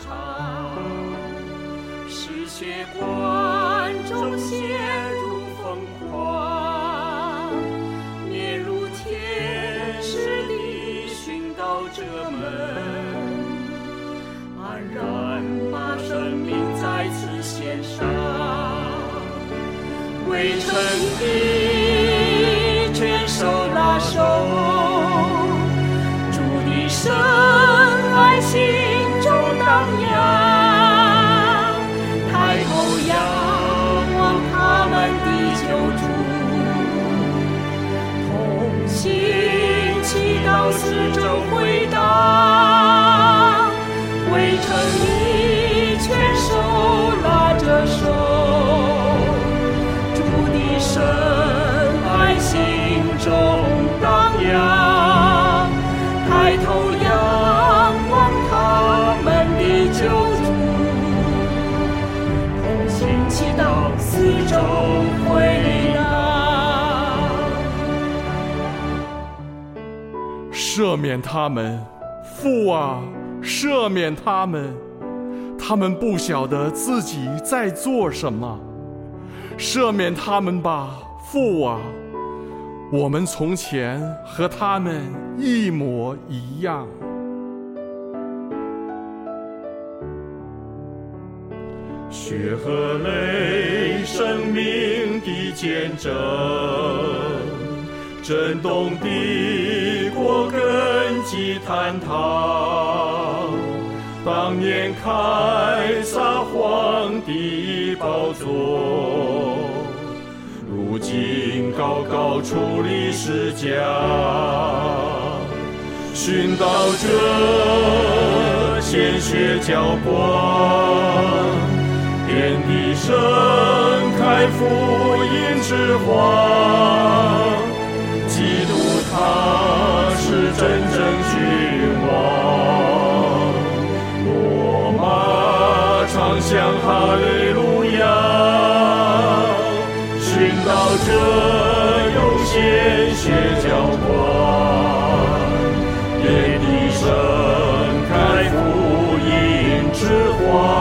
长，失血观中陷入疯狂，面如天使的寻道者们，安然把生命再次献上，为诚意卷手拉手，主的深爱心中荡漾，抬头仰望他们的救主，同心祈祷四周回荡，为诚意全手拉着手，深爱心中荡漾，抬头仰望他们的救主，同心祈祷四周回荡。赦免他们，父啊，赦免他们，他们不晓得自己在做什么。赦免他们吧，父啊，我们从前和他们一模一样。血和泪，生命的见证，震动帝国根基坍塌，当年凯撒皇帝宝座，如今高高矗立十架，殉道者鲜血浇灌，遍地盛开福音之花，基督他是真正君王，罗马长向哈利路亚，殉道者用鲜血浇灌，遍地盛开福音之花，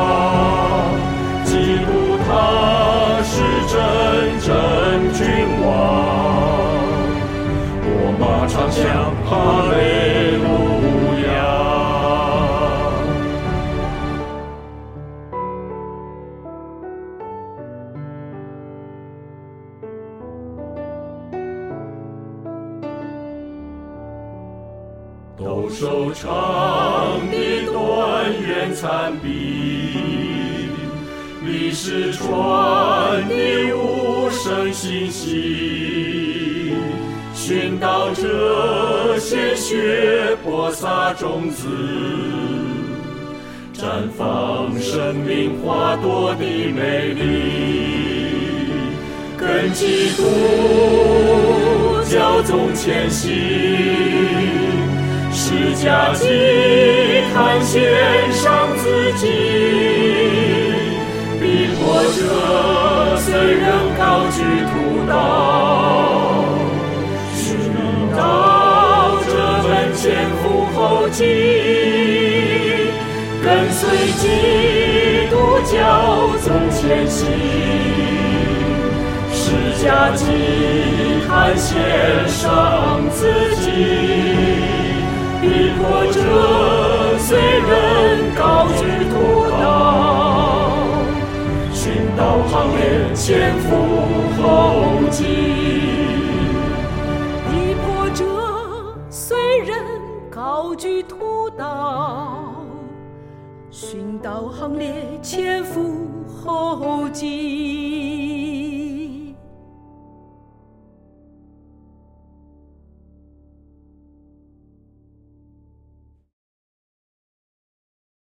基督他是真正君王，我马上向哈利路亚。斗手长的断垣残壁，历史传的无声信息，殉道者鲜血播撒种子，绽放生命花朵的美丽，跟基督教宗前行，十架祭坛献上自己，逼迫者虽仍高举屠刀，殉道者们前赴后继，跟随基督教宗前行，十架祭坛献上自己，逼迫者虽然高举屠刀，殉道行列前赴后继，逼迫者虽然高举屠刀，殉道行列前赴后继。